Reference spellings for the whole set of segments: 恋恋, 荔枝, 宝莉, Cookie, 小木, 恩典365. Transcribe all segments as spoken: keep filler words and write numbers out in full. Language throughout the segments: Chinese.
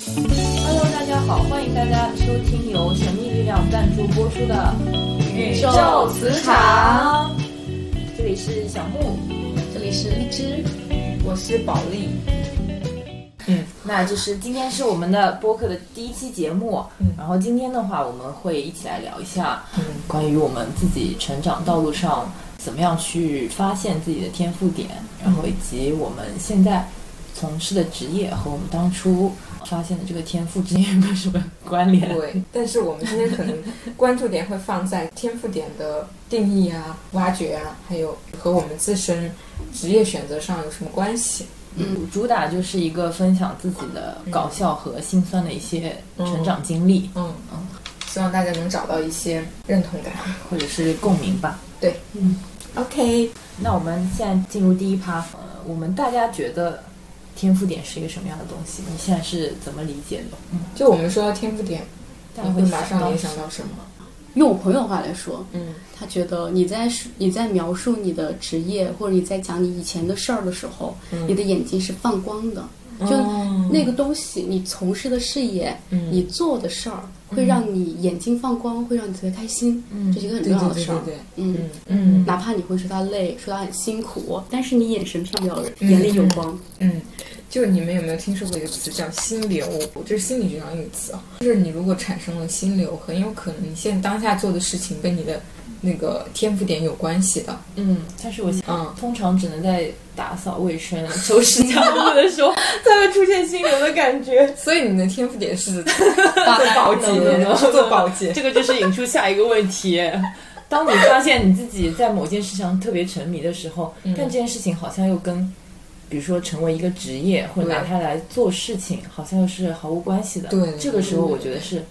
Hello， 大家好，欢迎大家收听由神秘力量赞助播出的宇宙磁场。这里是小木，这里是荔枝，我是宝莉。嗯，那就是今天是我们的播客的第一期节目，嗯、然后今天的话，我们会一起来聊一下，嗯，关于我们自己成长道路上怎么样去发现自己的天赋点，然后以及我们现在从事的职业和我们当初发现的这个天赋之间有没有什么关联？对，但是我们今天可能关注点会放在天赋点的定义啊、挖掘啊，还有和我们自身职业选择上有什么关系。嗯，主打就是一个分享自己的搞笑和心酸的一些成长经历。嗯 嗯, 嗯，希望大家能找到一些认同感或者是共鸣吧。对，嗯 ，OK， 那我们现在进入第一趴，呃，我们大家觉得天赋点是一个什么样的东西？你现在是怎么理解的？嗯，就我们说到天赋点，大家会马上联想到什么？用我朋友的话来说，嗯，他觉得你在你在描述你的职业或者你在讲你以前的事儿的时候，嗯，你的眼睛是放光的，就那个东西，你从事的事业，嗯，你做的事儿，会让你眼睛放光，会让你特别开心，嗯，这是一个很重要的事儿，嗯嗯，哪怕你会说他累，说他很辛苦，但是你眼神飘飘的，眼里有光，嗯。就你们有没有听说过一个词叫心流？这是心理学上一个词啊，就是你如果产生了心流，很有可能你现在当下做的事情跟你的那个天赋点有关系的。嗯，但是我嗯，通常只能在打扫卫生、收拾家务的时候才会出现心流的感觉。所以你的天赋点是做保洁，做保洁。这个就是引出下一个问题。当你发现你自己在某件事上特别沉迷的时候，嗯、但这件事情好像又跟比如说成为一个职业或者拿它来做事情好像是毫无关系的。对，这个时候我觉得是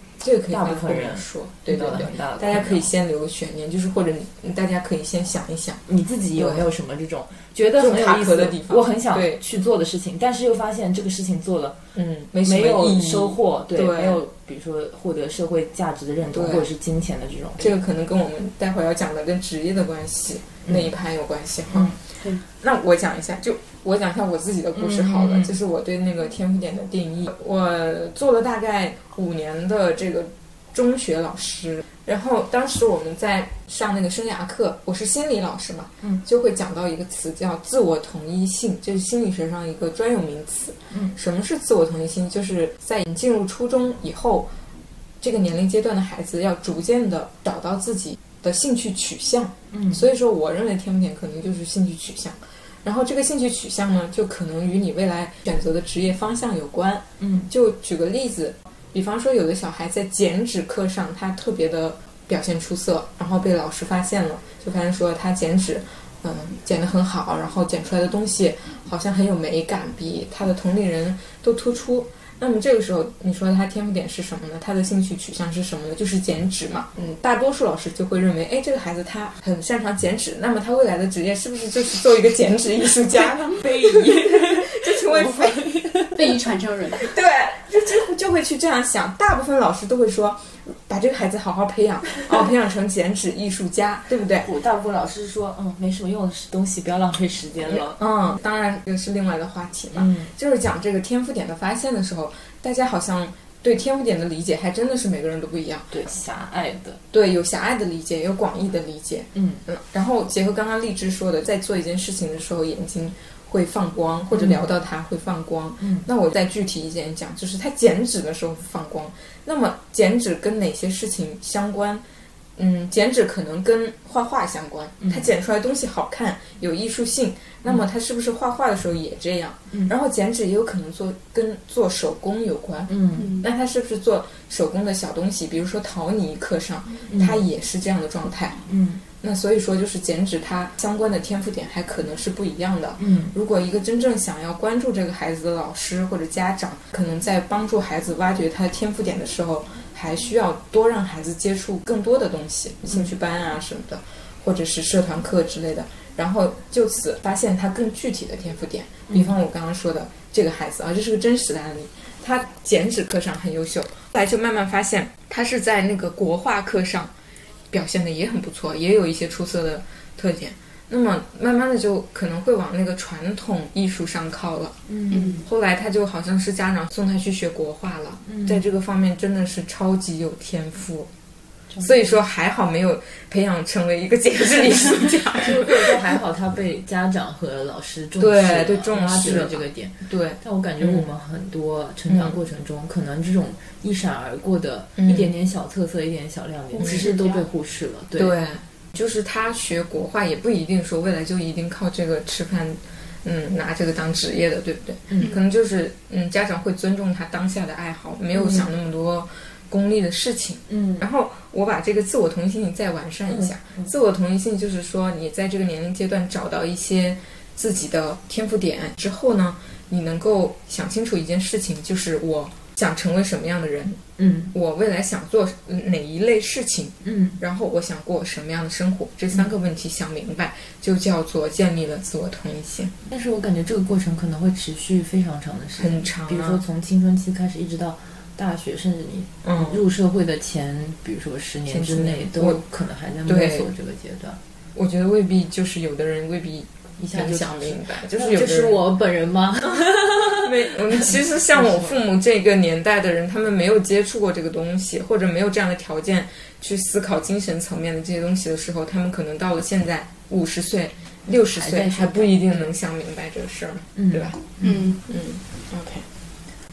大部分人说，对对对，大家可以先留个悬念，就是或者大家可以先想一想你自己有没有什么这种觉得很有意思的地方，我很想去做的事情，但是又发现这个事情做了嗯没有收获，对，没有比如说获得社会价值的认同或者是金钱的这种，这个可能跟我们待会儿要讲的跟职业的关系那一盘有关系哈。嗯，那我讲一下，就我讲一下我自己的故事好了，嗯嗯嗯，就是我对那个天赋点的定义。我做了大概五年的这个中学老师，然后当时我们在上那个生涯课，我是心理老师嘛，嗯，就会讲到一个词叫自我同一性，这、就是心理学上一个专有名词。嗯，什么是自我同一性？就是在你进入初中以后，这个年龄阶段的孩子要逐渐的找到自己的兴趣取向。嗯，所以说我认为天赋点可能就是兴趣取向，然后这个兴趣取向呢就可能与你未来选择的职业方向有关。嗯，就举个例子，比方说有的小孩在减脂课上他特别的表现出色，然后被老师发现了，就发现说他减脂嗯减得很好，然后减出来的东西好像很有美感，比他的同龄人都突出。那么这个时候你说他天赋点是什么呢？他的兴趣取向是什么呢？就是减脂嘛。嗯，大多数老师就会认为，哎，这个孩子他很擅长减脂，那么他未来的职业是不是就是做一个减脂艺术家？非遗就成为非非遗传承人。对，就就就会去这样想。大部分老师都会说，把这个孩子好好培养，哦，培养成减脂艺术家，对不对？大部分老师说，嗯，没什么用的东西，不要浪费时间了。嗯，当然这是另外的话题嘛。嗯，就是讲这个天赋点的发现的时候，大家好像对天赋点的理解还真的是每个人都不一样。对，狭隘的，对，有狭隘的理解，有广义的理解。嗯嗯，然后结合刚刚荔枝说的，在做一件事情的时候眼睛会放光，或者聊到它会放光。嗯，那我再具体一点讲，就是它减脂的时候放光。那么减脂跟哪些事情相关？嗯，减脂可能跟画画相关，它剪出来的东西好看，有艺术性，那么它是不是画画的时候也这样？嗯，然后减脂也有可能做跟做手工有关。嗯，那它是不是做手工的小东西？比如说陶泥课上，它也是这样的状态。嗯，那所以说就是减脂它相关的天赋点还可能是不一样的。嗯，如果一个真正想要关注这个孩子的老师或者家长，可能在帮助孩子挖掘他的天赋点的时候，还需要多让孩子接触更多的东西，兴趣班啊什么的，或者是社团课之类的，然后就此发现他更具体的天赋点。比方我刚刚说的这个孩子啊，这是个真实的案例，他减脂课上很优秀，后来就慢慢发现他是在那个国画课上表现的也很不错，也有一些出色的特点。那么慢慢的就可能会往那个传统艺术上靠了。嗯，后来他就好像是家长送他去学国画了，嗯、在这个方面真的是超级有天赋。所以说还好没有培养成为一个精致艺术家，就是或者说还好他被家长和老师重视了，对对重视了这个点。对，但我感觉我们很多成长过程中，嗯、可能这种一闪而过的、嗯、一点点小特色、一点小亮点，其实都被忽视了。对，对就是他学国画也不一定说未来就一定靠这个吃饭，嗯，拿这个当职业的，对不对？嗯，可能就是嗯，家长会尊重他当下的爱好，没有想那么多。嗯功利的事情，嗯，然后我把这个自我同一性再完善一下。嗯嗯、自我同一性就是说，你在这个年龄阶段找到一些自己的天赋点之后呢，你能够想清楚一件事情，就是我想成为什么样的人，嗯，我未来想做哪一类事情，嗯，然后我想过什么样的生活，这三个问题想明白，就叫做建立了自我同一性。但是我感觉这个过程可能会持续非常长的时间，很长、啊，比如说从青春期开始一直到。大学甚至你入社会的前、嗯、比如说十年之内都可能还在摸索这个阶段。我觉得未必，就是有的人未必一下就想明白，就是有的人就是我本人吗没，我们其实像我父母这个年代的人，他们没有接触过这个东西，或者没有这样的条件去思考精神层面的这些东西的时候，他们可能到了现在五十岁六十岁还不一定能想明白这个事儿，嗯、对吧？嗯嗯 OK，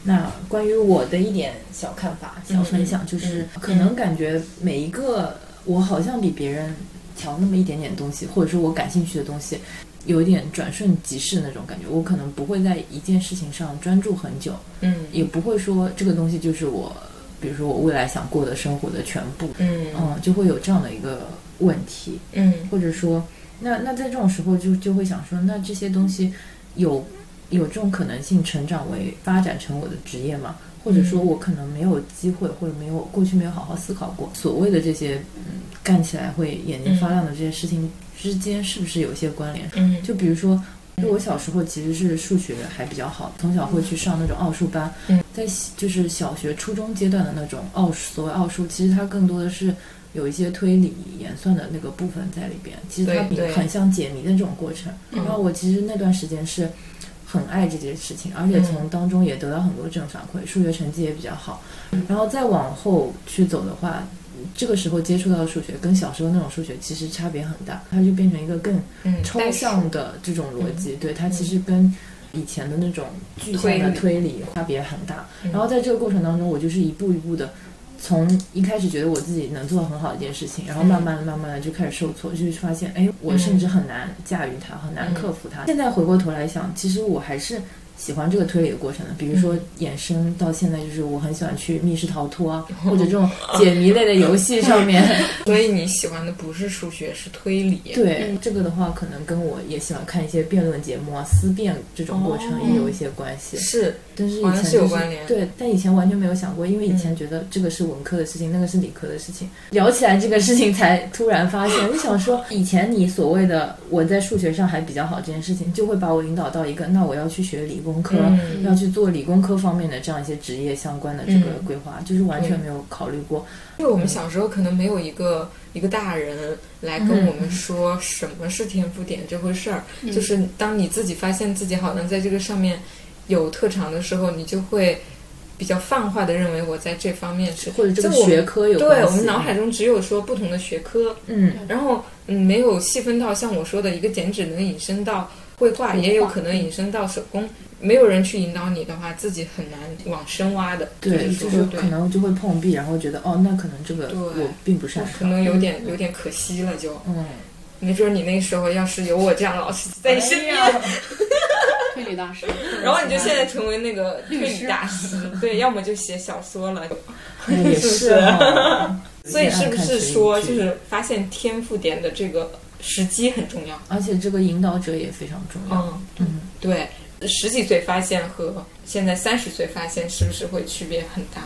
那关于我的一点小看法、小分享，就是、嗯嗯、可能感觉每一个我好像比别人强那么一点点东西，或者说我感兴趣的东西，有一点转瞬即逝那种感觉。我可能不会在一件事情上专注很久，嗯，也不会说这个东西就是我，比如说我未来想过的生活的全部，嗯嗯，就会有这样的一个问题，嗯，或者说，那那在这种时候就就会想说，那这些东西有。有这种可能性成长为发展成我的职业吗？或者说我可能没有机会，或者没有过去没有好好思考过所谓的这些嗯干起来会眼睛发亮的这些事情之间是不是有些关联。嗯，就比如说就我小时候其实是数学还比较好，从小会去上那种奥数班，在就是小学初中阶段的那种奥数，所谓奥数其实它更多的是有一些推理演算的那个部分在里边，其实它很像解谜的这种过程。然后我其实那段时间是很爱这件事情，而且从当中也得到很多正反馈，嗯、数学成绩也比较好。然后再往后去走的话，这个时候接触到的数学跟小时候那种数学其实差别很大，它就变成一个更抽象的这种逻辑，嗯、对，它其实跟以前的那种具象的推理差别很大。嗯、然后在这个过程当中，我就是一步一步的。从一开始觉得我自己能做很好的一件事情，然后慢慢的慢慢的就开始受挫，就是发现哎，我甚至很难驾驭它，很难克服它。嗯、现在回过头来想，其实我还是喜欢这个推理的过程的，比如说衍生到现在就是我很喜欢去密室逃脱啊，或者这种解谜类的游戏上面。所以你喜欢的不是数学，是推理。对，嗯、这个的话可能跟我也喜欢看一些辩论节目啊、思辨这种过程也有一些关系。哦、是，但是以前、就是、是有关联。对，但以前完全没有想过，因为以前觉得这个是文科的事情，嗯、那个是理科的事情。聊起来这个事情才突然发现，你想说以前你所谓的我在数学上还比较好这件事情，就会把我引导到一个那我要去学理。理工科、嗯、要去做理工科方面的这样一些职业相关的这个规划，嗯、就是完全没有考虑过，因为我们小时候可能没有一个一个大人来跟我们说什么是天赋点这回事儿。嗯、就是当你自己发现自己好像在这个上面有特长的时候，你就会比较泛化的认为我在这方面是，或者这个学科有关系。对，我们脑海中只有说不同的学科，嗯，然后嗯没有细分到像我说的一个剪纸能引申到绘画，也有可能引申到手工。没有人去引导你的话，自己很难往深挖的。对，就是可能就会碰壁，然后觉得哦，那可能这个我并不擅长，可能有点有点可惜了就。嗯，没准你那时候要是有我这样的老师在身边，推理大师，然后你就现在成为那个推理大师，对，要么就写小说了，也是。所以是不是说，就是发现天赋点的这个时机很重要，而且这个引导者也非常重要。嗯，对。十几岁发现和现在三十岁发现是不是会区别很大？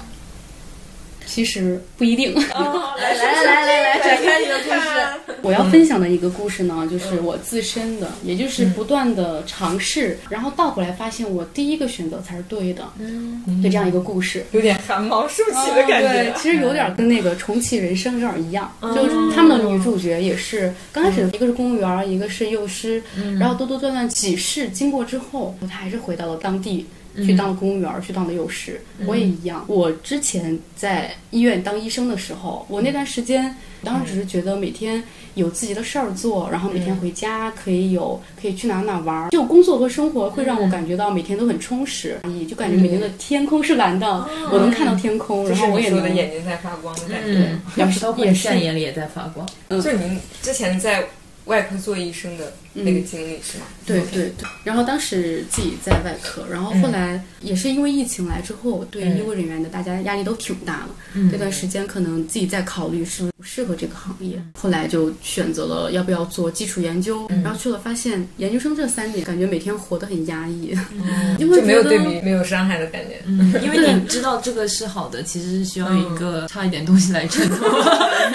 其实不一定。哦、来来来来来，展开你的故事。我要分享的一个故事呢，嗯、就是我自身的，也就是不断的尝试，嗯、然后倒过来发现我第一个选择才是对的。嗯，对，这样一个故事，有点寒毛竖起的感觉、哦。对，其实有点跟那个《重启人生》有点一样，嗯、就他们的女主角也是刚开始一个是公务员，一个是幼师，嗯、然后兜兜转转几世经过之后，她还是回到了当地。去当公务员，嗯、去当了幼师，我也一样。我之前在医院当医生的时候，我那段时间，当时只是觉得每天有自己的事儿做，然后每天回家可以有可以去哪哪玩，就工作和生活会让我感觉到每天都很充实，你就感觉每天的天空是蓝的，嗯、我能看到天空，嗯、然后我也能。就是你说的眼睛在发光的感觉，嗯、要是到眼线眼里也在发光。嗯、就是您之前在外科做医生的那个经历、嗯、是吗？对对对。然后当时自己在外科，然后后来也是因为疫情来之后，嗯、对医务人员的大家压力都挺大了。嗯、这段时间可能自己在考虑是不是适合这个行业，嗯、后来就选择了要不要做基础研究。嗯、然后去了发现研究生这三年，感觉每天活得很压抑，嗯、因为就没有对比，没有伤害的感觉。嗯、因为你知道这个是好的，其实是需要一个差一点东西来衬托。嗯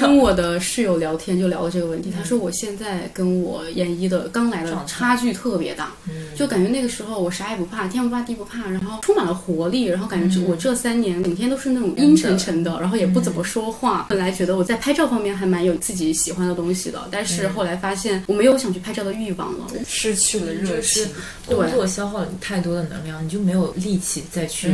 跟我的室友聊天就聊了这个问题，嗯、他说我现在跟我研一的刚来的差距特别大，嗯、就感觉那个时候我啥也不怕，天不怕地不怕，然后充满了活力，然后感觉我这三年整天都是那种阴沉沉的，嗯、然后也不怎么说话。嗯、本来觉得我在拍照方面还蛮有自己喜欢的东西的，但是后来发现我没有想去拍照的欲望了，失去了热情，工作消耗了你太多的能量，你就没有力气再去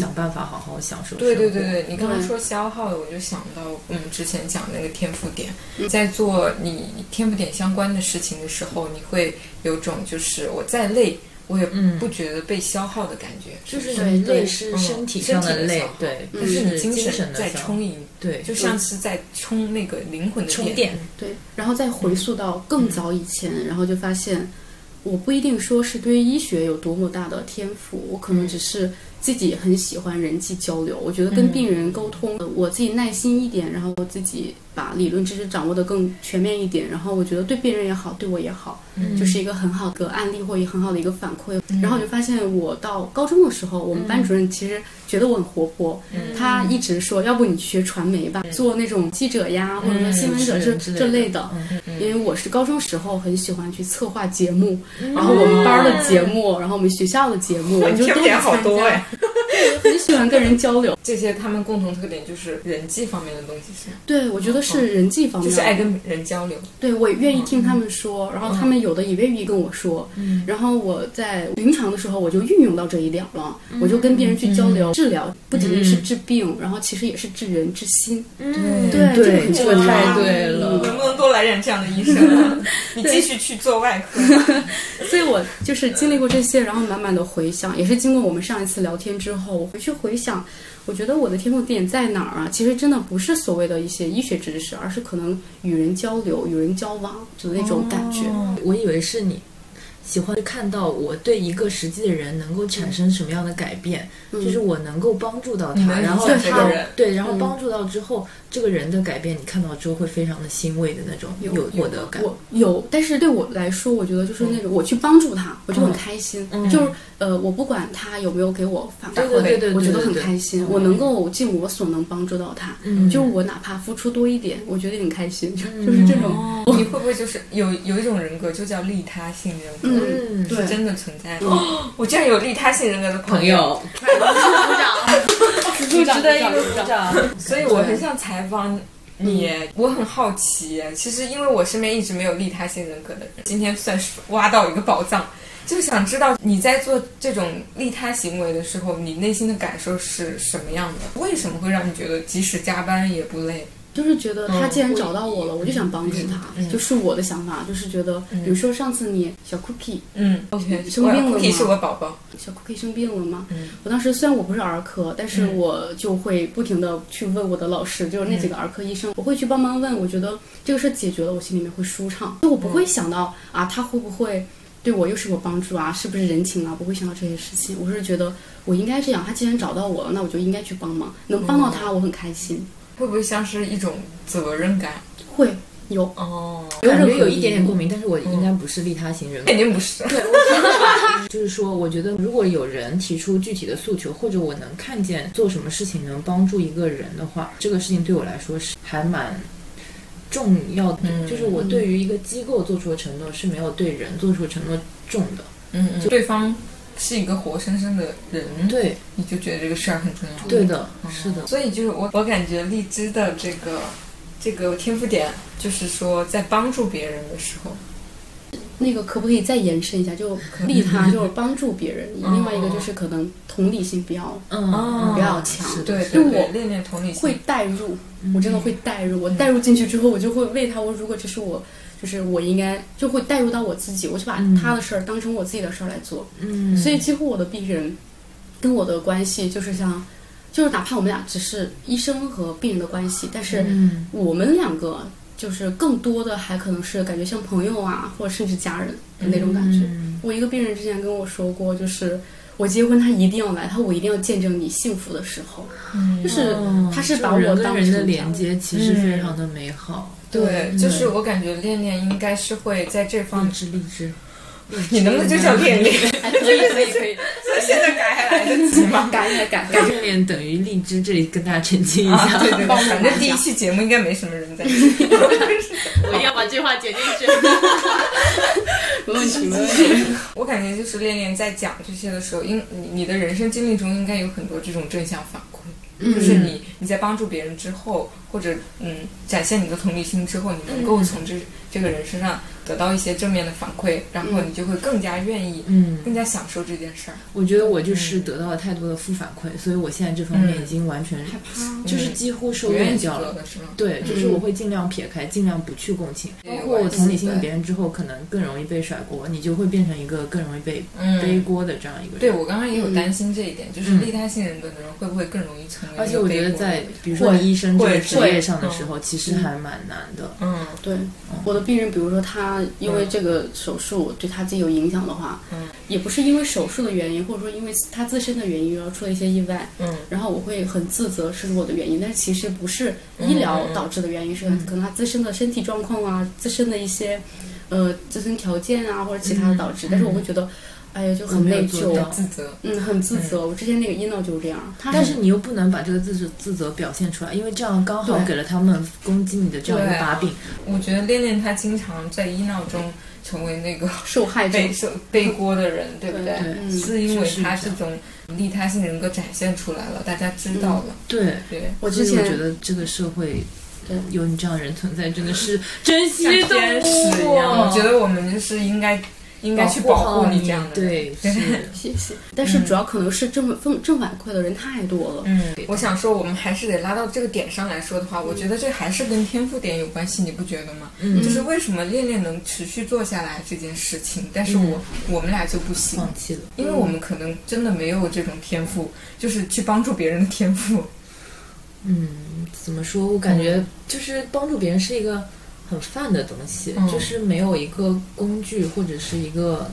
想办法好好享受生活。对对对对，你刚才说消耗了，我就想到我们之前前讲那个天赋点，在做你天赋点相关的事情的时候，你会有种就是我再累我也不觉得被消耗的感觉，就是你累是身体上的累，对，但是你精神在充盈，对，就像是在充那个灵魂的充电，对。然后再回溯到更早以前，然后就发现我不一定说是对医学有多么大的天赋，我可能只是自己很喜欢人际交流，我觉得跟病人沟通，嗯、我自己耐心一点，然后我自己把理论知识掌握得更全面一点，然后我觉得对病人也好，对我也好，嗯、就是一个很好的案例或一个很好的一个反馈。嗯、然后我就发现我到高中的时候，我们班主任其实觉得我很活泼，嗯、他一直说要不你学传媒吧，嗯、做那种记者呀，嗯、或者说新闻者这、嗯、这类的，嗯嗯、因为我是高中时候很喜欢去策划节目，嗯、然后我们班的节目，嗯、然后我们学校的节目，我就都参加，好多哎很喜欢跟人交流。这些他们共同特点就是人际方面的东西是吗？对，我觉得是人际方面，就是爱跟人交流。对，我也愿意听他们说，然后他们有的也愿意跟我说，然后我在临床的时候我就运用到这一点了，我就跟别人去交流。治疗不仅是治病，然后其实也是治人治心。对对，这个太对了，能不能多来点这样的医生？你继续去做外科。所以我就是经历过这些，然后慢慢的回想，也是经过我们上一次聊天之后，我回去回想，我觉得我的天赋点在哪儿啊？其实真的不是所谓的一些医学知识，而是可能与人交流、与人交往就那种感觉。哦、我以为是你喜欢看到我对一个实际的人能够产生什么样的改变，嗯、就是我能够帮助到他，嗯、然后他对，然后帮助到之后，嗯、这个人的改变，你看到之后会非常的欣慰的那种有获得感。我有，但是对我来说，我觉得就是那种，嗯、我去帮助他，我就很开心，嗯、就是。呃，我不管他有没有给我反馈，我觉得很开心，我能够尽我所能帮助到他，就是我哪怕付出多一点，我觉得很开心，就是这种。你会不会就是有有一种人格就叫利他性人格？嗯，是真的存在的。我居然有利他性人格的朋友，鼓掌，值得一个鼓掌。所以我很想采访你，我很好奇，其实因为我身边一直没有利他性人格的人，今天算是挖到一个宝藏。就想知道你在做这种利他行为的时候，你内心的感受是什么样的？为什么会让你觉得即使加班也不累？就是觉得他既然找到我了，我就想帮助他，就是我的想法，就是觉得，比如说上次你小 Cookie， 嗯 ，OK， 生病了吗 ？Cookie 是我宝宝，小 Cookie 生病了吗？我当时虽然我不是儿科，但是我就会不停的去问我的老师，就是那几个儿科医生，我会去帮忙问，我觉得这个事解决了，我心里面会舒畅，就我不会想到啊，他会不会？对我又是我帮助啊，是不是人情啊？不会想到这些事情，我是觉得我应该这样。他既然找到我了，那我就应该去帮忙，能帮到他，我很开心。嗯、会不会像是一种责任感？会，有哦，感觉有一点点共鸣，但是我应该不是利他型人格，肯定不是。对，我就是说，我觉得如果有人提出具体的诉求，或者我能看见做什么事情能帮助一个人的话，这个事情对我来说是还蛮重要的。嗯、就是我对于一个机构做出的承诺是没有对人做出的承诺重的。嗯，就对方是一个活生生的人，对，你就觉得这个事儿很重要。对的，嗯、是的。所以就是我，我感觉荔枝的这个。这个天赋点就是说在帮助别人的时候，那个可不可以再延伸一下，就利他就是帮助别人，另外一个就是可能同理心比较嗯比较强，对，因为我练练同理心会带入，我真的会带入，我带入进去之后我就会为他，我如果这是我就是我应该就会带入到我自己，我就把他的事儿当成我自己的事儿来做，嗯，所以几乎我的病人跟我的关系就是像就是哪怕我们俩只是医生和病人的关系，但是我们两个就是更多的还可能是感觉像朋友啊，或者甚至家人的那种感觉。嗯、我一个病人之前跟我说过，就是我结婚他一定要来，他我一定要见证你幸福的时候，嗯、就是他是把我当成人的连接，其实非常的美好。嗯、对，就是我感觉恋恋应该是会在这方面励志。你能不能就叫恋恋？可以可以可以，所以现在改还来得及吗？改也改，改恋恋等于荔枝，这里跟大家澄清一下。对对，反正第一期节目应该没什么人在。我一定要把这话剪进去。没问题没问题。我感觉就是恋恋在讲这些的时候，因你的人生经历中应该有很多这种正向反馈。就是你你在帮助别人之后，或者嗯展现你的同理心之后，你能够从这、嗯、这个人身上得到一些正面的反馈，然后你就会更加愿意，嗯，更加享受这件事儿。我觉得我就是得到了太多的负反馈，嗯、所以我现在这方面已经完全害怕、嗯，就是几乎收敛掉了。嗯、对，就是我会尽量撇开，尽量不去共情。包括我同理心给别人之后，可能更容易被甩锅，你就会变成一个更容易被背锅的这样一个人。对，我刚刚也有担心这一点，嗯、就是利他性人格的人会不会更容易成？而且我觉得在比如说医生这个职业上的时候其实还蛮难的。嗯，对，我的病人比如说他因为这个手术对他自己有影响的话，嗯，也不是因为手术的原因，或者说因为他自身的原因然后出了一些意外，嗯，然后我会很自责是我的原因，但是其实不是医疗导致的原因，是可能他自身的身体状况啊，自身的一些呃自身条件啊或者其他的导致，但是我会觉得哎呀，就很内疚，自责，嗯，很自责。我之前那个医闹就是这样，但是你又不能把这个自自责表现出来，因为这样刚好给了他们攻击你的这样一个把柄。我觉得恋恋她经常在医闹中成为那个受害者、背锅的人，对不对？是因为她这种利他性人格展现出来了，大家知道了。对，对我之前觉得这个社会。有你这样的人存在，真的是珍惜的天使一样。我觉得我们就是应该。应该去保护你这样的，对，谢谢。但是主要可能是正正正反馈的人太多了。嗯，我想说，我们还是得拉到这个点上来说的话，我觉得这还是跟天赋点有关系，你不觉得吗？嗯，就是为什么恋恋能持续做下来这件事情，但是我我们俩就不行，放弃了，因为我们可能真的没有这种天赋，就是去帮助别人的天赋。嗯，怎么说？我感觉就是帮助别人是一个。很泛的东西，嗯、就是没有一个工具或者是一个，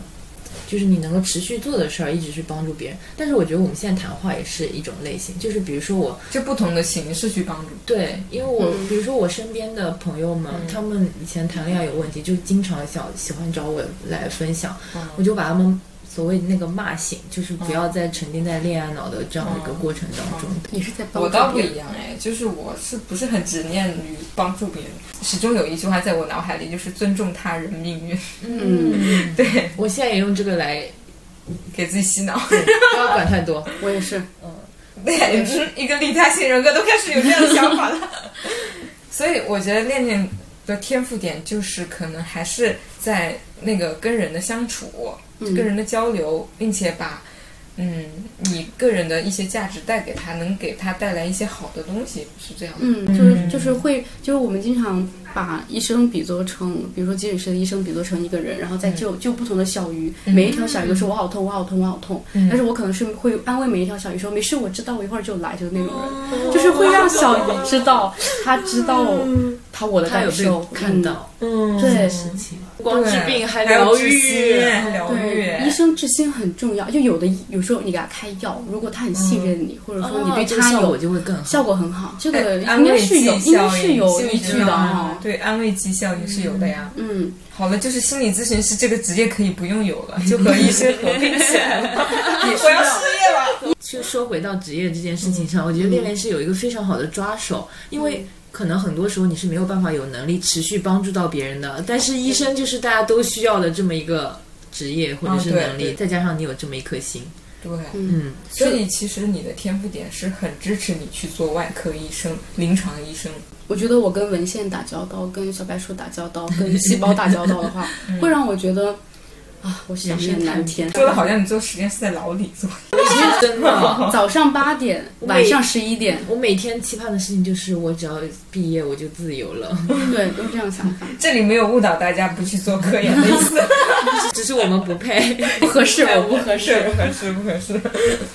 就是你能够持续做的事儿，一直去帮助别人。但是我觉得我们现在谈话也是一种类型，就是比如说我就不同的形式去帮助。对，因为我、嗯、比如说我身边的朋友们，嗯、他们以前谈恋爱有问题，就经常想喜欢找我来分享，嗯、我就把他们。所谓那个骂醒，就是不要再沉浸在恋爱脑的这样一个过程当中。你是在帮助别人？我倒不一样哎，就是我是不是很执念于帮助别人？始终有一句话在我脑海里，就是尊重他人命运。嗯，对，我现在也用这个来给自己洗脑，不要管太多。我也是，嗯，对，一个利他性人格都开始有这样的想法了。所以我觉得恋恋的天赋点就是可能还是在那个跟人的相处。个人的交流，并且把，嗯，你个人的一些价值带给他，能给他带来一些好的东西，是这样的。嗯，就是就是会，就是我们经常把医生比作成，比如说急诊室的医生比作成一个人，然后再救、嗯、救不同的小鱼，每一条小鱼都说我好痛，我好痛，我好痛，嗯、但是我可能是会安慰每一条小鱼说没事，我知道，我一会儿就来，就是那种人，哦、就是会让小鱼知道，他知道。嗯他我的感受看到，嗯，对，不光治病还疗愈，疗愈。医生治心很重要，就有的有时候你给他开药，如果他很信任你，或者说你对他有效果很好，这个应该是有，应该是有依据的啊。对，安慰剂效应是有的呀。嗯，好了，就是心理咨询师这个职业可以不用有了，就和医生合并起来了。我要失业了。就说回到职业这件事情上，我觉得恋恋是有一个非常好的抓手，因为可能很多时候你是没有办法有能力持续帮助到别人的，但是医生就是大家都需要的这么一个职业或者是能力，啊、再加上你有这么一颗心，对，嗯，所以其实你的天赋点是很支持你去做外科医生、临床医生。我觉得我跟文献打交道、跟小白鼠打交道、跟细胞打交道的话，嗯、会让我觉得啊，我想是难填，说的好像你做实验是在牢里做。真的，早上八点，晚上十一点。我每天期盼的事情就是，我只要毕业我就自由了。对，都这样想法。这里没有误导大家不去做科研的意思，只是我们不配，不合适，我不合适，不合适，不合适。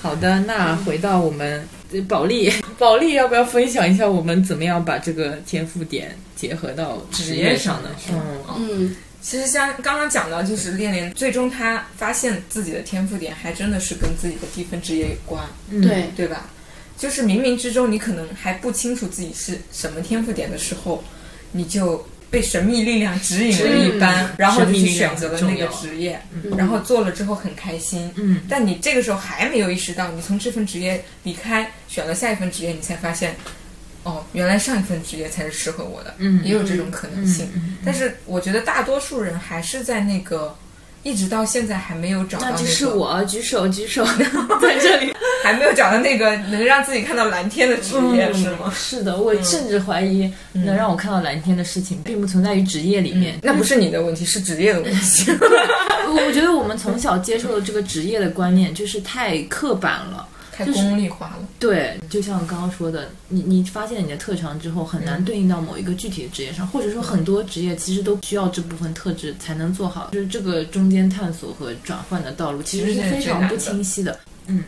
好的，那回到我们宝莉，宝莉要不要分享一下我们怎么样把这个天赋点结合到职业上呢？嗯嗯。其实像刚刚讲到，就是恋恋最终他发现自己的天赋点还真的是跟自己的地分职业有关，对、嗯、对吧，就是冥冥之中你可能还不清楚自己是什么天赋点的时候，你就被神秘力量指引了一般、嗯、然后就去选择了那个职业、嗯、然后做了之后很开心，嗯，但你这个时候还没有意识到，你从这份职业离开选了下一份职业，你才发现哦，原来上一份职业才是适合我的，嗯，也有这种可能性。嗯嗯嗯、但是我觉得大多数人还是在那个，一直到现在还没有找到、那个。那就是我举手举手在这里，还没有找到那个能让自己看到蓝天的职业、嗯、是吗？是的，我甚至怀疑能让我看到蓝天的事情、嗯、并不存在于职业里面、嗯。那不是你的问题，是职业的问题。我觉得我们从小接受的这个职业的观念就是太刻板了。太功利化了、就是、对，就像刚刚说的，你你发现你的特长之后很难对应到某一个具体的职业上、嗯、或者说很多职业其实都需要这部分特质才能做好，就是这个中间探索和转换的道路其实是非常不清晰的。嗯，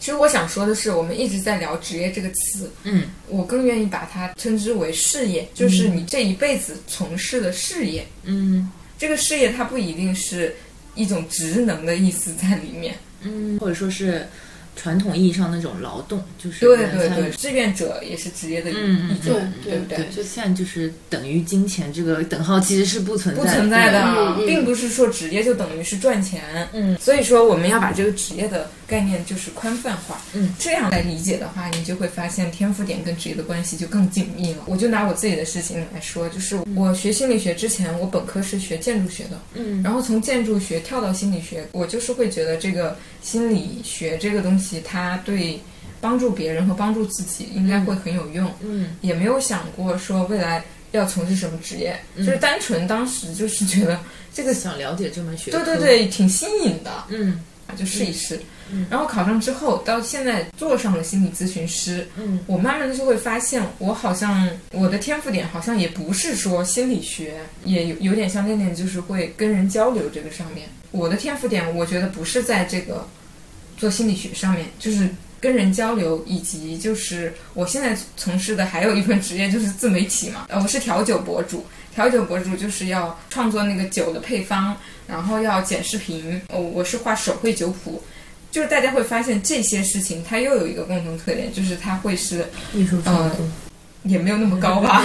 其实我想说的是，我们一直在聊职业这个词，嗯，我更愿意把它称之为事业，就是你这一辈子从事的事业。嗯，这个事业它不一定是一种职能的意思在里面，嗯，或者说是传统意义上那种劳动，就是对对对，志愿者也是职业的一种、嗯，对不 对, 对？就现在就是等于金钱这个等号其实是不存在的，不存在的、嗯，并不是说职业就等于是赚钱。嗯，所以说我们要把这个职业的概念就是宽泛化。嗯，这样来理解的话，你就会发现天赋点跟职业的关系就更紧密了。我就拿我自己的事情来说，就是我学心理学之前，我本科是学建筑学的，嗯，然后从建筑学跳到心理学，我就是会觉得这个心理学这个东西。他对帮助别人和帮助自己应该会很有用，嗯，也没有想过说未来要从事什么职业，嗯、就是单纯当时就是觉得这个想了解这门学科，对对对，挺新颖的，嗯，就试一试。嗯、然后考上之后，到现在做上了心理咨询师，嗯，我慢慢的就会发现，我好像我的天赋点好像也不是说心理学，也有有点像恋恋，就是会跟人交流这个上面，我的天赋点我觉得不是在这个。做心理学上面就是跟人交流，以及就是我现在从事的还有一份职业就是自媒体嘛，我是调酒博主，调酒博主就是要创作那个酒的配方，然后要剪视频，我是画手绘酒谱，就是大家会发现这些事情它又有一个共同特点，就是它会是艺术创作、呃、也没有那么高吧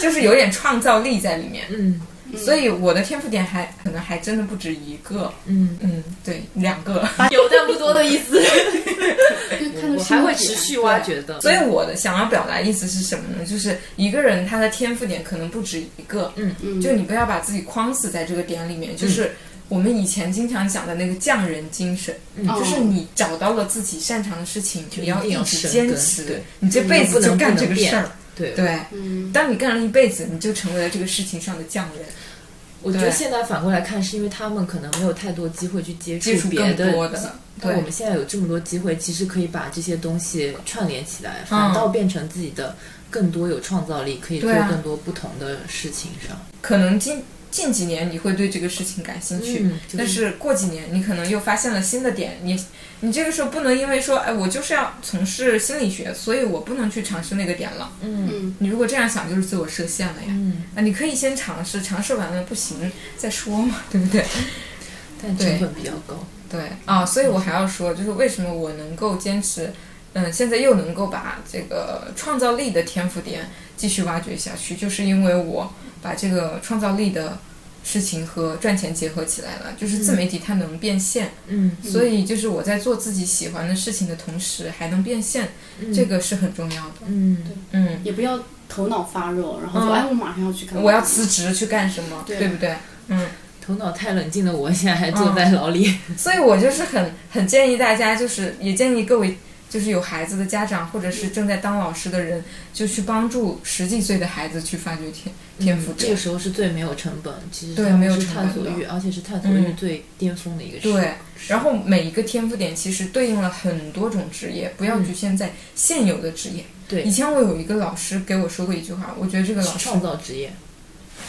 就是有点创造力在里面，嗯，所以我的天赋点还可能还真的不止一个，嗯嗯，对，两个有但不多的意思我还会持续挖掘的。所以我的想要表达意思是什么呢，就是一个人他的天赋点可能不止一个，嗯嗯，就你不要把自己框死在这个点里面，就是我们以前经常讲的那个匠人精神、嗯、就是你找到了自己擅长的事情，你要一直坚持，你这辈子就干这个事儿，对对，嗯，当你干了一辈子，你就成为了这个事情上的匠人。我觉得现在反过来看，是因为他们可能没有太多机会去接触接触更多的，但我们现在有这么多机会，其实可以把这些东西串联起来，反倒变成自己的更多有创造力，可以做更多不同的事情上。嗯、可能今近几年你会对这个事情感兴趣、嗯、但是过几年你可能又发现了新的点，你你这个时候不能因为说哎，我就是要从事心理学，所以我不能去尝试那个点了，嗯，你如果这样想就是自我设限了呀、嗯、啊，你可以先尝试，尝试完了不行再说嘛，对不对？但成本比较高。对啊，所以我还要说就是为什么我能够坚持，嗯，现在又能够把这个创造力的天赋点继续挖掘下去，就是因为我把这个创造力的事情和赚钱结合起来了，就是自媒体它能变现，嗯，所以就是我在做自己喜欢的事情的同时还能变现、嗯、这个是很重要的，嗯嗯，也不要头脑发热然后说、嗯、哎我马上要去干，我要辞职去干什么， 对, 对不对？嗯，头脑太冷静的我现在还坐在牢里、嗯、所以我就是很很建议大家，就是也建议各位就是有孩子的家长或者是正在当老师的人，就去帮助十几岁的孩子去发掘天天赋、嗯、这个时候是最没有成本，其实对没有探索欲，而且是探索欲最巅峰的一个时候、嗯、对，然后每一个天赋点其实对应了很多种职业，不要局限在现有的职业、嗯、对，以前我有一个老师给我说过一句话，我觉得这个老师创造职业，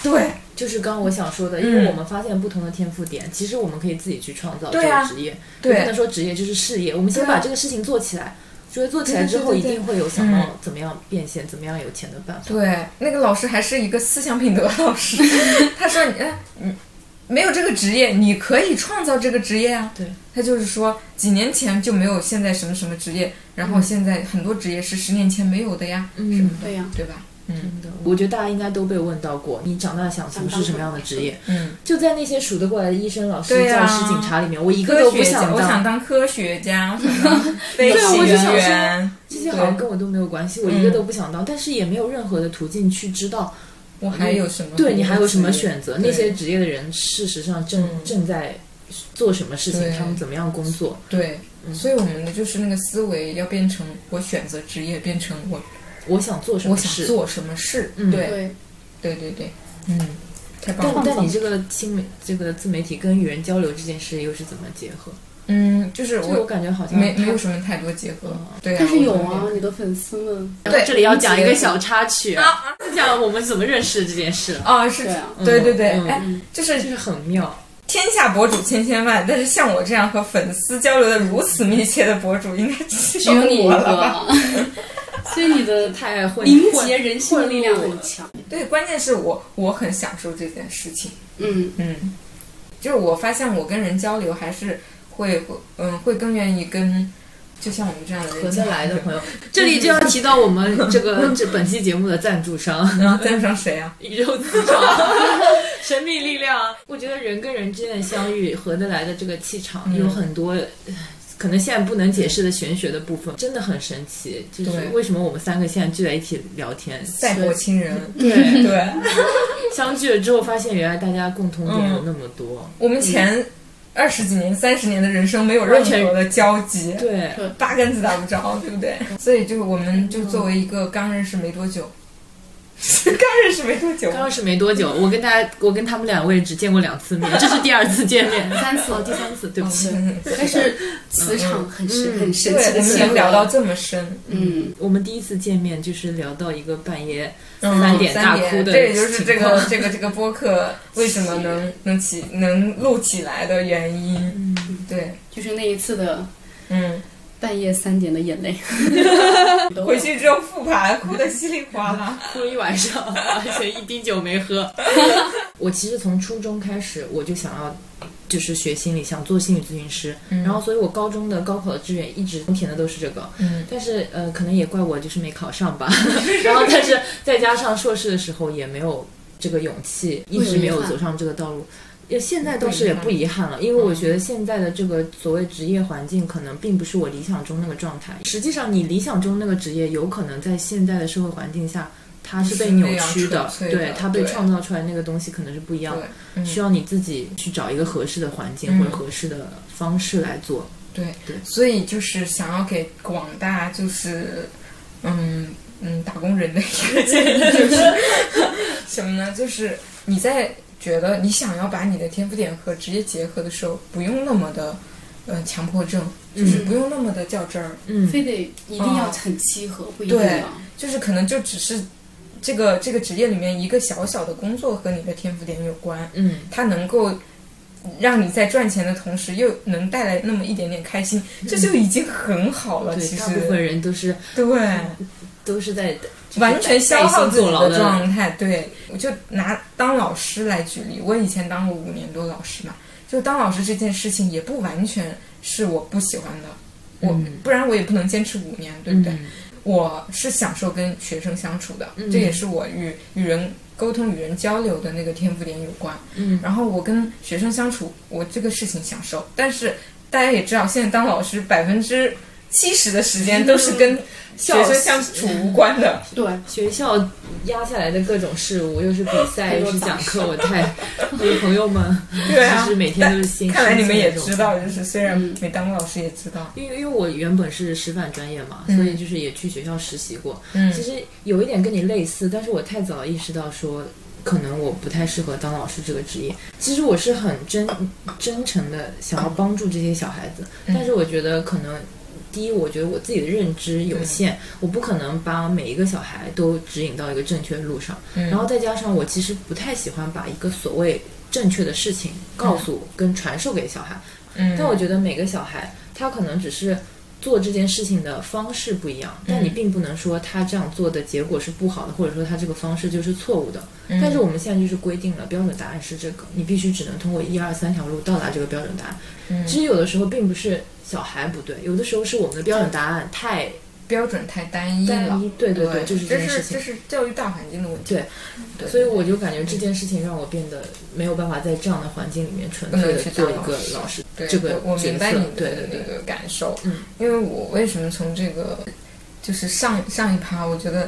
对，就是刚刚我想说的，因为我们发现不同的天赋点、嗯、其实我们可以自己去创造这个职业，对、啊、不能说职业就是事业，我们先把这个事情做起来，觉得、啊、做起来之后一定会有想到怎么样变现、嗯、怎么样有钱的办法。对，那个老师还是一个思想品德老师他说你、哎、嗯，没有这个职业你可以创造这个职业啊，对，他就是说几年前就没有现在什么什么职业，然后现在很多职业是十年前没有的呀、嗯、什么的，对呀、啊、对吧？嗯，我觉得大家应该都被问到过，你长大想从事什么样的职业？嗯，就在那些数得过来的医生、老师、教师、警察里面，我一个都不想当。我想当科学家，我想当飞行员，这些好像跟我都没有关系，我一个都不想当。但是也没有任何的途径去知道我还有什么，对你还有什么选择？那些职业的人，事实上正正在做什么事情，他们怎么样工作？对，所以我们的就是那个思维要变成我选择职业，变成我。我想做什么事，我想做什么事，嗯、对，对对对，嗯，太棒了。但但你这个新媒这个自媒体跟与人交流这件事又是怎么结合？嗯，就是我我感觉好像没没有什么太多结合，嗯、对、啊。但是有啊，你的粉丝们。对，这里要讲一个小插曲，是讲我们怎么认识这件事啊，是，对对对，哎，就是就是很妙。天下博主千千万，但是像我这样和粉丝交流的如此密切的博主，应该只有我了吧？所以你的太混凝结人性的力量很强，对，关键是我我很享受这件事情，嗯嗯，就是我发现我跟人交流还是会嗯会更愿意跟就像我们这样的人合得来的朋友。这里就要提到我们这个这本期节目的赞助商，赞助商谁啊？宇宙磁场，神秘力量。我觉得人跟人之间的相遇，合得来的这个气场，嗯、有很多。可能现在不能解释的玄学的部分真的很神奇，就是为什么我们三个现在聚在一起聊天，赛过亲人，对对，对相聚了之后发现原来大家共同点有那么多、嗯、我们前二十几年三十年的人生没有任何的交集，对，八竿子打不着，对不对？所以就我们就作为一个刚认识没多久刚认识没多久刚认识没多久我跟大家我跟他们两位只见过两次面，这是第二次见面三次第三次对不起、哦、但是磁场很神、嗯、很神奇的，我们能聊到这么深，嗯，我们第一次见面就是聊到一个半夜三点大哭的、嗯、这也就是这个这个这个播客为什么能能起能录起来的原因、嗯、对，就是那一次的嗯半夜三点的眼泪回去之后复盘哭得稀里哗啦哭了一晚上，而且一滴酒没喝我其实从初中开始我就想要就是学心理，想做心理咨询师、嗯、然后所以我高中的高考的志愿一直填的都是这个、嗯、但是呃可能也怪我就是没考上吧然后但是再加上硕士的时候也没有这个勇气，一直没有走上这个道路，也现在倒是也不遗憾了，因为我觉得现在的这个所谓职业环境可能并不是我理想中那个状态，实际上你理想中那个职业有可能在现在的社会环境下它是被扭曲的，对，它被创造出来那个东西可能是不一样的，需要你自己去找一个合适的环境或者合适的方式来做，对对，所以就是想要给广大就是嗯嗯打工人的一个建议就是什么呢，就是你在觉得你想要把你的天赋点和职业结合的时候，不用那么的，呃，强迫症，就是不用那么的较真儿，嗯，非得一定要很契合，不一定要，就是可能就只是这个这个职业里面一个小小的工作和你的天赋点有关，嗯，它能够让你在赚钱的同时又能带来那么一点点开心，嗯，这就已经很好了。其实大部分人都是对，都是在完全消耗自己的状态。对，我就拿当老师来举例，我以前当过五年多老师嘛，就当老师这件事情也不完全是我不喜欢的，我，嗯，不然我也不能坚持五年，对不对？嗯，我是享受跟学生相处的，嗯，这也是我与与人沟通、与人交流的那个天赋点有关。嗯，然后我跟学生相处，我这个事情享受。但是大家也知道，现在当老师百分之七十的时间都是跟学生相处无关的。嗯，对，学校压下来的各种事务，又是比赛，又是讲课，我太朋友们，对啊，就是每天都是新。看来你们也知道，就是虽然没当过老师，也知道。因为因为我原本是师范专业嘛，嗯，所以就是也去学校实习过。嗯，其实有一点跟你类似，但是我太早意识到说，可能我不太适合当老师这个职业。其实我是很真真诚的想要帮助这些小孩子，嗯，但是我觉得可能。第一，我觉得我自己的认知有限，嗯，我不可能把每一个小孩都指引到一个正确的路上，嗯，然后再加上我其实不太喜欢把一个所谓正确的事情告诉跟传授给小孩，嗯，但我觉得每个小孩他可能只是做这件事情的方式不一样，嗯，但你并不能说他这样做的结果是不好的，或者说他这个方式就是错误的，嗯，但是我们现在就是规定了标准答案是这个，你必须只能通过一二三条路到达这个标准答案，嗯，其实有的时候并不是小孩不对，有的时候是我们的标准答案太标准太单一了，单一，对对对，就是这件事情，这是教育大环境的问题。对，对，所以我就感觉这件事情让我变得没有办法在这样的环境里面纯粹的做一个老师。对，这个我明白你的那个感受，嗯，因为我为什么从这个就是上上一趴，我觉得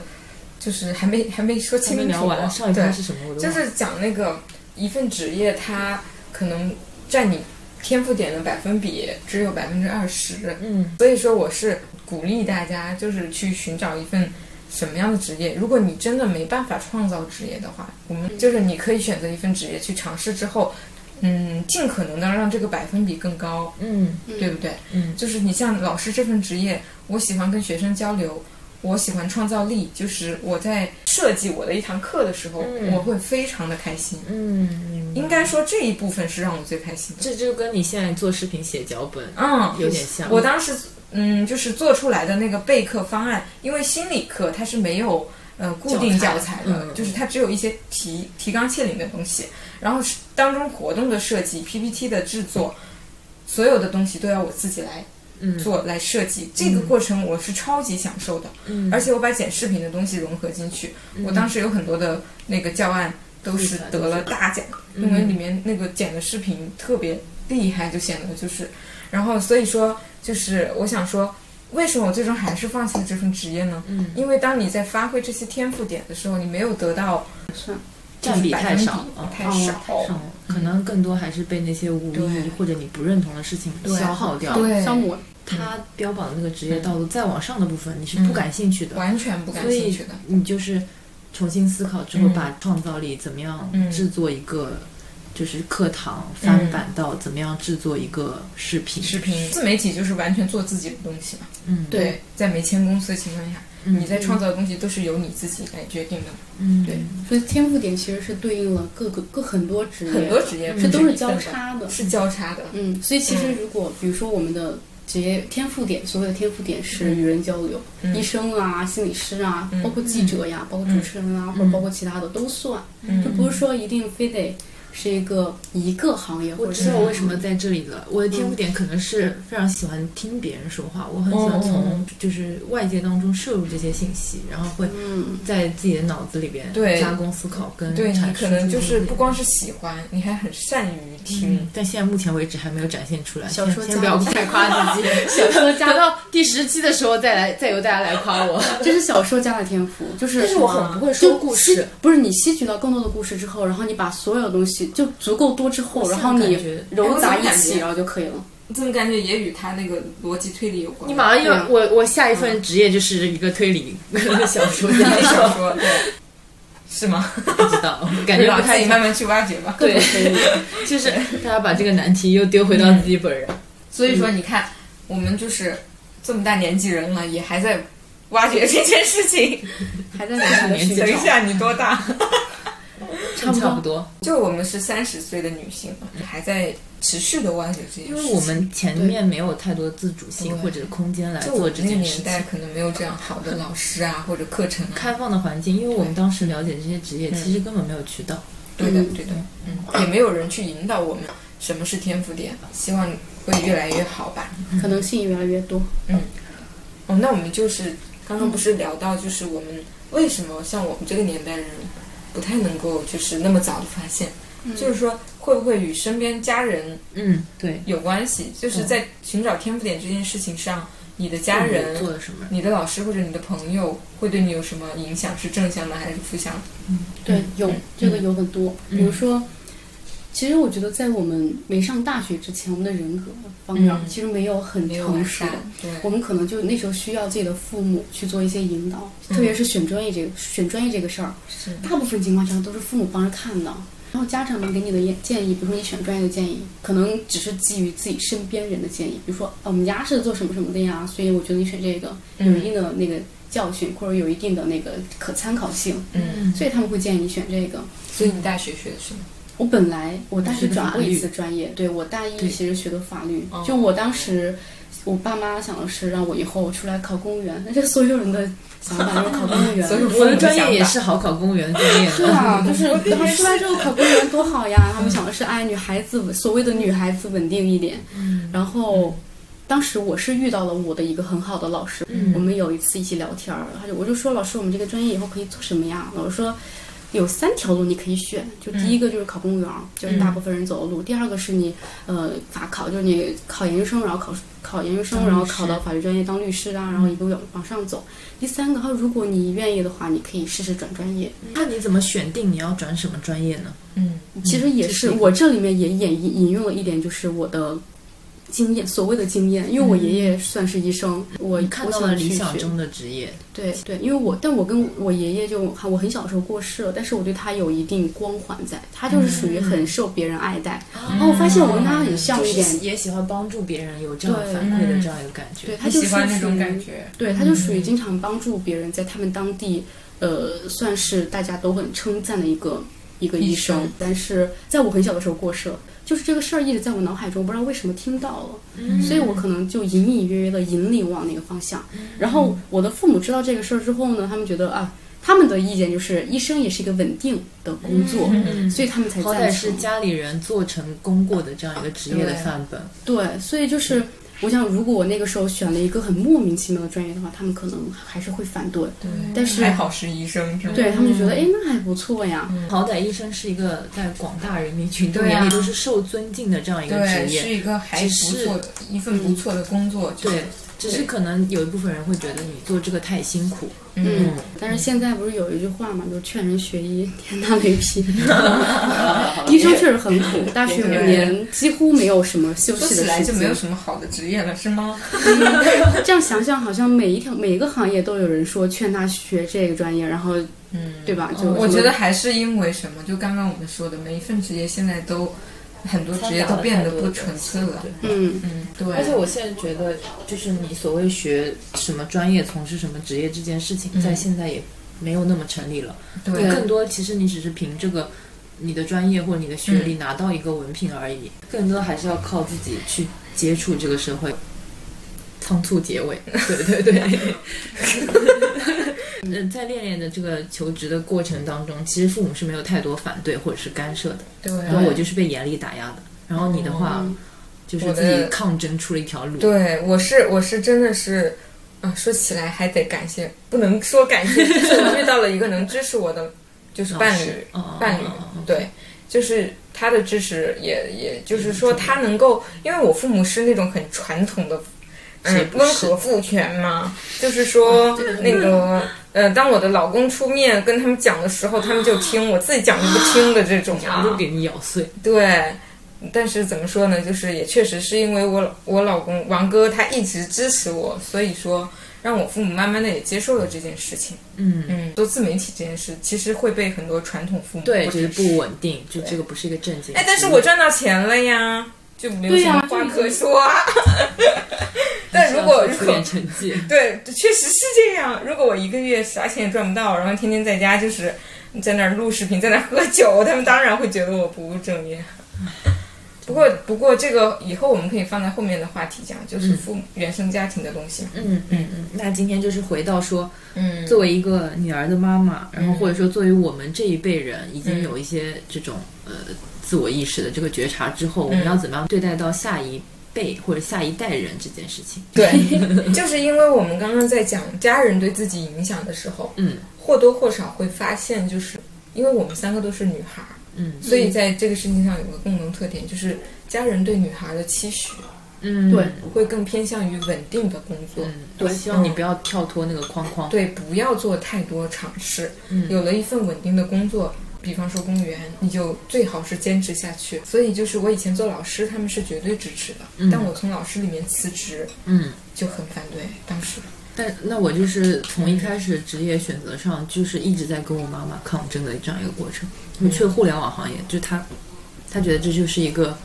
就是还没还没说清楚，聊完上一趴是什么，就是讲那个一份职业，它可能占你天赋点的百分比只有百分之二十，嗯，所以说我是鼓励大家就是去寻找一份什么样的职业。如果你真的没办法创造职业的话，我们就是你可以选择一份职业去尝试之后，嗯，尽可能的让这个百分比更高，嗯，对不对？嗯，就是你像老师这份职业，我喜欢跟学生交流，我喜欢创造力，就是我在设计我的一堂课的时候，嗯，我会非常的开心，嗯，应该说这一部分是让我最开心的。这就跟你现在做视频写脚本，嗯，有点像。我当时嗯，就是做出来的那个备课方案，因为心理课它是没有呃固定教材的，嗯，就是它只有一些提提纲挈领的东西，然后当中活动的设计、P P T 的制作，所有的东西都要我自己来。嗯，做来设计这个过程我是超级享受的，嗯，而且我把剪视频的东西融合进去，嗯，我当时有很多的那个教案都是得了大奖，嗯，因为里面那个剪的视频特别厉害，就显得就是，然后所以说就是我想说，为什么我最终还是放弃了这份职业呢？嗯，因为当你在发挥这些天赋点的时候，你没有得到占比太少，太少，哦哦，可能更多还是被那些无意或者你不认同的事情消耗掉。对，像我，他标榜的那个职业道路再往上的部分，你是不感兴趣的，嗯，完全不感兴趣的。你就是重新思考之后，把创造力怎么样制作一个，嗯，就是课堂翻版到怎么样制作一个视频。视频自媒体就是完全做自己的东西嘛。嗯，对，在没签公司的情况下。你在创造的东西都是由你自己来决定的，嗯，对，所以天赋点其实是对应了各个各很多职业，很多职业，这都是交叉的，是交叉的，嗯，所以其实如果，嗯，比如说我们的职业天赋点，所谓的天赋点是与人交流，嗯，医生啊、心理师啊，嗯，包括记者呀，嗯，包括主持人啊，嗯，或者包括其他的都算，嗯，就不是说一定非得。是一个一个行业，我知道我为什么在这里了。我的天赋点可能是非常喜欢听别人说话，我很喜欢从就是外界当中摄入这些信息，然后会在自己的脑子里边加工思考跟对你可能就是不光是喜欢，你还很善于听，嗯，但现在目前为止还没有展现出来。小说家不要太夸自己，小说家等到第十期的时候再来，再由大家来夸我。这是小说家的天赋，就是但是我很不会说故事，不是你吸取到更多的故事之后，然后你把所有的东西。就足够多之后，然后你揉杂一起，然后就可以了。怎么感觉也与他那个逻辑推理有关？你马上又，啊，我我下一份职业就是一个推理，嗯，小说家小说，对，是吗？不知道，感觉不太。慢慢去挖掘吧。对，就是大家把这个难题又丢回到自己本人。嗯，所以说，你看，我们就是这么大年纪人了，也还在挖掘这件事情。还在哪里？等一下，你多大？差不多，差不多就我们是三十岁的女性嘛，还在持续的挖掘这些，因为我们前面没有太多自主性或者空间来做这件事情。年代可能没有这样好的老师啊，或者课程、啊、开放的环境，因为我们当时了解这些职业其实根本没有渠道。对的对的，嗯，也没有人去引导我们什么是天赋点，希望会越来越好吧，可能性越来越多。嗯，哦，那我们就是刚刚不是聊到，就是我们为什么像我们这个年代人不太能够就是那么早的发现、嗯、就是说会不会与身边家人嗯对有关系、嗯、就是在寻找天赋点这件事情上、嗯、你的家人做了什么，你的老师或者你的朋友会对你有什么影响，是正向的还是负向的？嗯，对，有、嗯、这个有很多、嗯、比如说其实我觉得在我们没上大学之前，我们的人格方面其实没有很成熟、嗯、我们可能就那时候需要自己的父母去做一些引导、嗯、特别是选专业这个选专业这个事儿，大部分情况下都是父母帮着看的，然后家长们给你的建议，比如说你选专业的建议可能只是基于自己身边人的建议，比如说、啊、我们家是做什么什么的呀，所以我觉得你选这个有一定的那个教训或者有一定的那个可参考性，嗯，所以他们会建议你选这个。所以你大学学的是吗？我本来我大学转过一次专业，对，我大一其实学的法律，就我当时我爸妈想的是让我以后出来考公务员，那这所有人的想法就是考公务员。所以我的专业也是好考公务员专业。对啊，就是当时出来之后考公务员多好呀！他们想的是哎，女孩子所谓的女孩子稳定一点。嗯、然后当时我是遇到了我的一个很好的老师，嗯、我们有一次一起聊天，他就我就说老师，我们这个专业以后可以做什么呀？老师说。有三条路你可以选，就第一个就是考公务员、嗯、就是大部分人走的路、嗯、第二个是你呃法考，就是你考研究生，然后考考研究生然后考到法律专业当律师啊，然后一路往上走。第三个，如果你愿意的话你可以试试转专业。那你怎么选定你要转什么专业呢？嗯，其实也是、嗯、我这里面也也引用了一点就是我的经验，所谓的经验，因为我爷爷算是医生，嗯、我看到了理想中的职业。对对，因为我，但我跟我爷爷就，我很小的时候过世了，但是我对他有一定光环在，他就是属于很受别人爱戴。嗯、然后我发现我跟他很像一点，嗯就是、也喜欢帮助别人，有这样反馈的这样一个感觉。对，他就喜欢那种感觉。对，他就属于经常帮助别人，在他们当地，呃，算是大家都很称赞的一个。一个医生，但是在我很小的时候过世了，就是这个事儿一直在我脑海中，不知道为什么听到了，嗯、所以我可能就隐隐约约的引领往那个方向。然后我的父母知道这个事儿之后呢，他们觉得啊，他们的意见就是医生也是一个稳定的工作，嗯、所以他们才赞成。好歹是家里人做成功过的这样一个职业的范本。对，对，所以就是。我想如果我那个时候选了一个很莫名其妙的专业的话，他们可能还是会反对，对，但是还好是医生，对，他们就觉得哎、嗯、那还不错呀、嗯、好歹医生是一个在广大人民群众眼里都是受尊敬的这样一个职业，对，是一个还不错的一份不错的工作、就是、对，只是可能有一部分人会觉得你做这个太辛苦。嗯，但是现在不是有一句话嘛，就劝人学医天打雷劈。医生确实很苦，大学五年几乎没有什么休息的时间，说起来就没有什么好的职业了，是吗？嗯、这样想想，好像每一条每一个行业都有人说劝他学这个专业，然后，嗯，对吧？就我觉得还是因为什么？就刚刚我们说的，每一份职业现在都。很多职业都变得不纯粹了，嗯嗯，对。而且我现在觉得，就是你所谓学什么专业、从事什么职业这件事情，在现在也没有那么成立了。对，更多其实你只是凭这个你的专业或者你的学历拿到一个文凭而已，更多还是要靠自己去接触这个社会。仓促结尾，对对对。嗯，在恋恋的这个求职的过程当中，其实父母是没有太多反对或者是干涉的，对。然后我就是被严厉打压的，然后你的话、嗯、就是自己抗争出了一条路。对，我是我是真的是，啊、呃，说起来还得感谢，不能说感谢，就是我遇到了一个能支持我的，就是伴侣，哦、伴侣，哦、对。哦就是他的支持也，也就是说他能够，因为我父母是那种很传统的。嗯，温和父权嘛，就是说、啊、那个呃，当我的老公出面跟他们讲的时候，他们就听；我自己讲就不听的这种啊，都给你咬碎。对，但是怎么说呢？就是也确实是因为我我老公王哥他一直支持我，所以说让我父母慢慢的也接受了这件事情。嗯嗯，做自媒体这件事其实会被很多传统父母对觉得不稳定，就这个不是一个正经。哎，但是我赚到钱了呀。就没有什么话可说啊，但如果出点成绩，对，确实是这样。如果我一个月啥钱也赚不到，然后天天在家就是在那儿录视频，在那儿喝酒，他们当然会觉得我不务正业。不过，不过这个以后我们可以放在后面的话题讲，就是父母、嗯、原生家庭的东西。嗯嗯嗯。那今天就是回到说，嗯，作为一个女儿的妈妈，然后或者说作为我们这一辈人，已经有一些这种、嗯、呃自我意识的这个觉察之后，我们要怎么样对待到下一辈或者下一代人这件事情？对，就是因为我们刚刚在讲家人对自己影响的时候，嗯，或多或少会发现，就是因为我们三个都是女孩。嗯，所以在这个事情上有个共同特点，就是家人对女孩的期许，嗯，对，会更偏向于稳定的工作，嗯、对，希望你不要跳脱那个框框，对，不要做太多尝试，嗯，有了一份稳定的工作，比方说公务员，你就最好是坚持下去。所以就是我以前做老师，他们是绝对支持的，嗯、但我从老师里面辞职，嗯，就很反对当时。但那我就是从一开始职业选择上，就是一直在跟我妈妈抗争的这样一个过程。我去了互联网行业，就她，她觉得这就是一个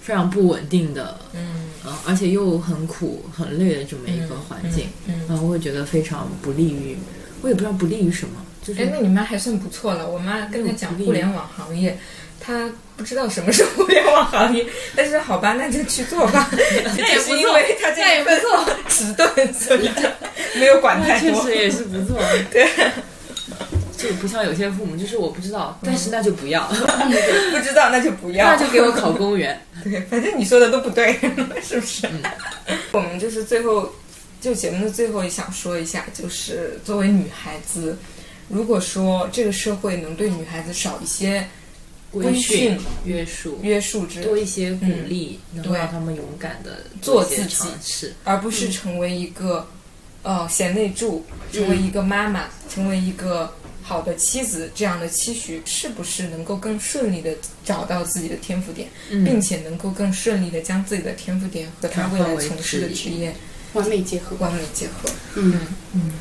非常不稳定的，嗯，呃、而且又很苦很累的这么一个环境，嗯，然后我会觉得非常不利于，我也不知道不利于什么。就是哎，那你妈还算不错了。我妈跟她讲互联网行业，她不知道什么是互联网行业，但是好吧，那就去做吧。那也不因为她这也不错，迟钝，所以没有管太多。确实也是不错，对。就不像有些父母，就是我不知道，但是那就不要，不知道那就不要，那就给我考公务员。对，反正你说的都不对，是不是？嗯、我们就是最后，就节目的最后想说一下，就是作为女孩子，如果说这个社会能对女孩子少一些规训、约束、约束之，多一些鼓励，嗯、能让他们勇敢的做自己，而不是成为一个、嗯、呃贤内助，成为一个妈妈，嗯、成为一个好的妻子，这样的期许是不是能够更顺利的找到自己的天赋点，嗯、并且能够更顺利的将自己的天赋点和他未来从事的职业完美结合？完美结合，嗯嗯。嗯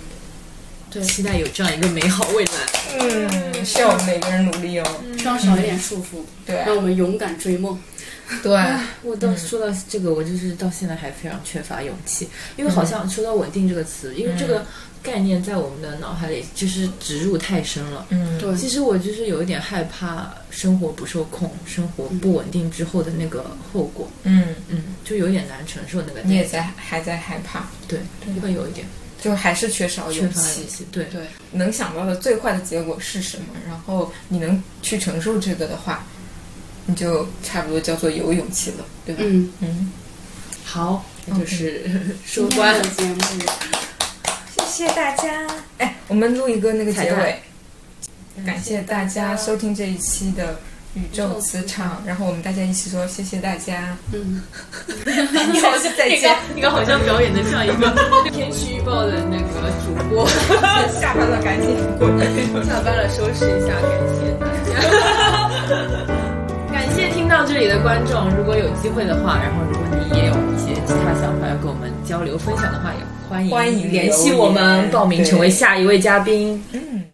对，期待有这样一个美好未来。嗯，需要我们每个人努力哦，稍少一点束缚，对，让我们勇敢追梦。对，我到说到这个，我就是到现在还非常缺乏勇气，因为好像说到“稳定”这个词，因为这个概念在我们的脑海里就是植入太深了。嗯，对。其实我就是有一点害怕生活不受控、生活不稳定之后的那个后果。嗯嗯，就有点难承受那个。你也在还在害怕？对，会有一点。就还是缺少勇气，对对，能想到的最坏的结果是什么？然后你能去承受这个的话，你就差不多叫做有勇气了，对吧？嗯嗯，好，那就是收官了节目，谢谢大家。哎，我们录一个那个结尾，感谢大家收听这一期的宇宙磁场，然后我们大家一起说谢谢大家。嗯，你好像再见，你好像表演的像一个天气预报的那个主播。下班了，赶紧过来。下班了，收拾一下，感谢大家。感谢听到这里的观众，如果有机会的话，然后如果你也有一些其他想法要跟我们交流分享的话，也欢迎欢迎联系我们，报名成为下一位嘉宾。嗯。